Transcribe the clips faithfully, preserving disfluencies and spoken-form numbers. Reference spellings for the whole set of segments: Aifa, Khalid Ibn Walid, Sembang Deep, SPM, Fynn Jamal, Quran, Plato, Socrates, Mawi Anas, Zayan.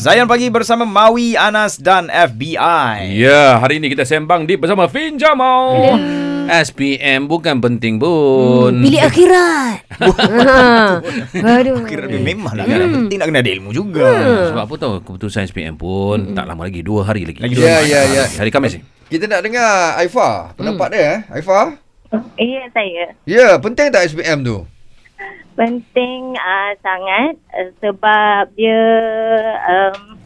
Zayan Pagi bersama Mawi Anas dan F B I. Ya, yeah, hari ini kita sembang deep bersama Fynn Jamal. Hello. S P M bukan penting pun. Hmm, pilih akhirat. Aduh. Akhirat memanglah hmm. penting, nak kena ada ilmu juga. Hmm. Sebab apa tahu keputusan S P M pun hmm. tak lama lagi, dua hari lagi. lagi dua ya, hari, ya, hari, ya. hari Khamis ni. Kita nak dengar Aifa, pendapat hmm. dia eh. Aifa? Ya, saya. Ya, penting tak S P M tu? Penting uh, sangat uh, sebab dia um,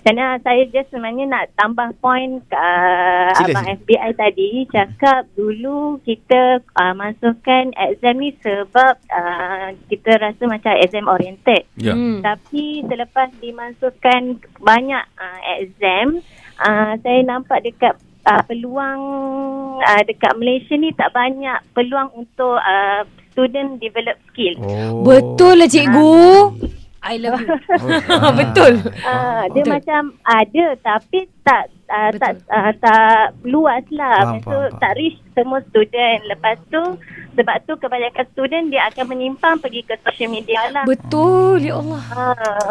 kerana saya just sebenarnya nak tambah point uh, abang F B I tadi cakap dulu kita uh, masukkan exam ni sebab uh, kita rasa macam exam oriented. Yeah. Hmm. Tapi selepas dimasukkan banyak uh, exam, uh, saya nampak dekat uh, peluang uh, dekat Malaysia ni tak banyak peluang untuk uh, student develop skill. Oh. Betul lah cikgu. Uh, I love you. Oh, betul. Uh, dia betul. Macam ada tapi tak uh, tak uh, tak luaslah. Lepas tu tak reach semua student. Lepas tu sebab tu kebanyakan student dia akan menyimpang pergi ke social media lah. Betul, ya Allah. Uh,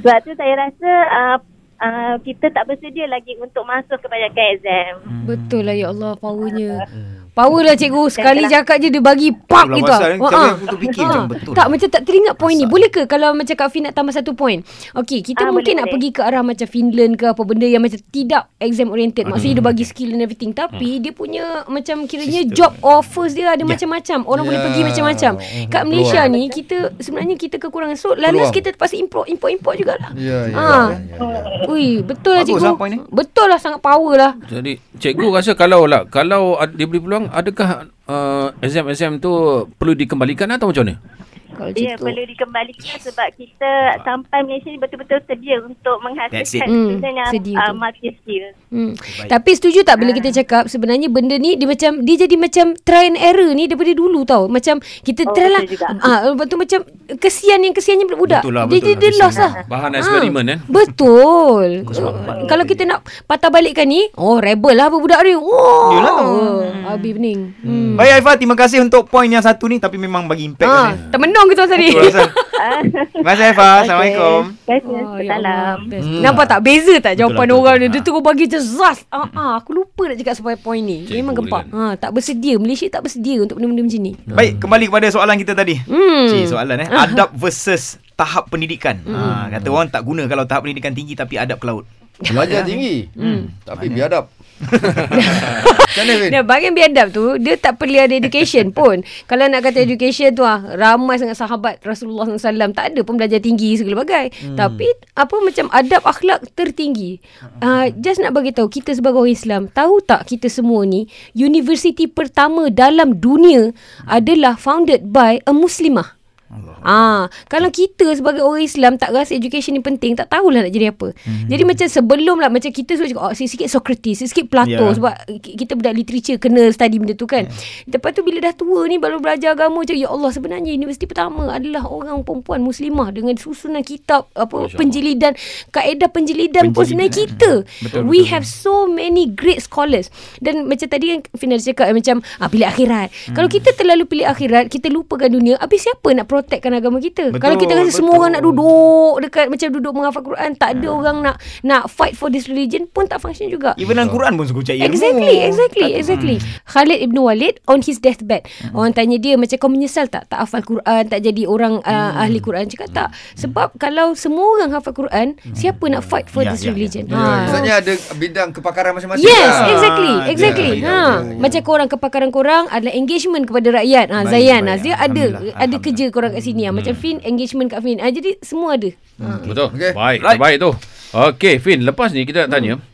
sebab tu saya rasa uh, uh, kita tak bersedia lagi untuk masuk kebanyakan exam. Hmm. Betul lah, ya Allah, powernya. Uh. Power lah cikgu. Sekali cakap je dia bagi pak gitu. Pasal kita untuk fikir ha. macam betul. Tak, macam tak teringat poin ni. Boleh ke kalau macam Kak Fynn nak tambah satu poin? Okey, kita ha, mungkin boleh, nak boleh. pergi ke arah macam Finland ke apa benda yang macam tidak exam oriented. Maksudnya hmm. dia bagi skill and everything. Tapi hmm. dia punya macam kiranya Sister. job offers dia ada yeah. macam-macam. Orang yeah. boleh pergi macam-macam. Kat Malaysia Luar. ni kita sebenarnya kita kekurangan. So lalas kita terpaksa import import import jugalah. Ya yeah, ya. Yeah, ha. yeah, yeah. Ui, betul lah cikgu. Lah, betul lah, sangat power lah. Jadi cikgu rasa kalau lah kalau diberi peluang, adakah uh, exam-exam tu perlu dikembalikan atau macam mana? Ya, perlu dikembalikan sebab kita ah. sampai Malaysia ni betul-betul sedia untuk menghasilkan mm, dengan uh, multi-skill. Mm. Tapi setuju tak bila ah. kita cakap sebenarnya benda ni dia macam dia jadi macam try and error ni daripada dulu tau. Macam kita oh, try lah. Ah, lepas tu macam kesian yang kesiannya budak. Betul lah, betul dia dia lost lah. Bahan eksperimen ah. eh. Betul. uh, kalau kita nak patah balikkan ni, oh rebel lah apa budak ni. Oh. Yalah tu. Abi bening. Hmm. Baik Aifa, terima kasih untuk poin yang satu ni tapi memang bagi impact ah. kan. Temenung kita tadi. Terima kasih Aifa. Assalamualaikum. Waalaikumsalam. Oh, hmm. Nampak tak beza tak jawapan betul, orang betul. Dia? Dia terus bagi jelas. Ah ah, aku lupa nak cakap sampai point ni. Cik memang gempak. Kan? Ha, tak bersedia. Malaysia tak bersedia untuk benda-benda macam ni. Hmm. Baik, kembali kepada soalan kita tadi. Hmm. Cik, soalan eh. Adab versus tahap pendidikan. Hmm. Ha, kata orang tak guna kalau tahap pendidikan tinggi tapi adab ke laut. Belajar tinggi. Hmm. Tapi Mana? biadab. Nah, bahagian biadab tu dia tak perlu ada education pun. Kalau nak kata education tu ah, ramai sangat sahabat Rasulullah sallallahu alaihi wasallam tak ada pun belajar tinggi segala bagai. Hmm. Tapi apa macam adab akhlak tertinggi. Uh, just nak bagi tahu kita sebagai orang Islam, tahu tak kita semua ni universiti pertama dalam dunia adalah founded by a Muslimah. Ah, kalau kita sebagai orang Islam tak rasa education ni penting, tak tahulah nak jadi apa. Mm-hmm. Jadi macam sebelum lah, macam kita suka cakap oh, sikit Socrates, sikit Plato yeah. sebab kita budak literature kena study benda tu kan. Yeah. Lepas tu bila dah tua ni baru belajar agama macam ya Allah, sebenarnya universiti pertama adalah orang perempuan Muslimah dengan susunan kitab apa penjilidan, kaedah penjilidan, penjilidan pun sebenarnya kita. Betul, We betul. have so many great scholars. Dan macam tadi kan Fynn cakap macam ah, pilih akhirat. Mm. Kalau kita terlalu pilih akhirat, kita lupakan dunia. Habis siapa nak protectkan agama kita? Betul, kalau kita rasa betul. semua orang nak duduk dekat macam duduk menghafal Quran, tak ada ha. orang nak nak fight for this religion pun tak function juga. Even dalam Quran pun suku cari ilmu. Exactly, exactly, exactly. Hmm. Khalid Ibn Walid on his deathbed, hmm. orang tanya dia macam kau menyesal tak tak hafal Quran, tak jadi orang hmm. uh, ahli Quran? Cakap tak. Sebab kalau semua orang hafal Quran, hmm. siapa nak fight for ya, this ya, religion? Ya, ya. Ha. Maksudnya ada bidang kepakaran masing-masing. Yes, lah. exactly, exactly. Ya, ha. Ya, ya. Macam korang kepakaran korang adalah engagement kepada rakyat. Ha, baik, Zayan, baik, dia ada ada kerja korang kat sini. Hmm. Macam Fynn, engagement kat Fynn. Ah, jadi semua ada. Hmm. Betul. Okay. Baik, right. baik tu. Okey, Fynn, lepas ni kita nak tanya. Hmm.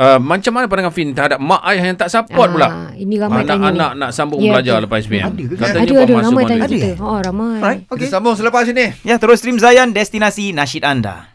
Uh, macam mana pandangan Fynn terhadap mak ayah yang tak support ah, pula? Ini ramai tanya ni. Anak-anak nak sambung yeah, belajar okay. lepas S P M. Ada ke? Katanya ada, ada, ramai tanya kita. Oh, ramai. Right. Okay. Kita sambung selepas sini. Ya, terus stream Zayan, destinasi nasyid anda.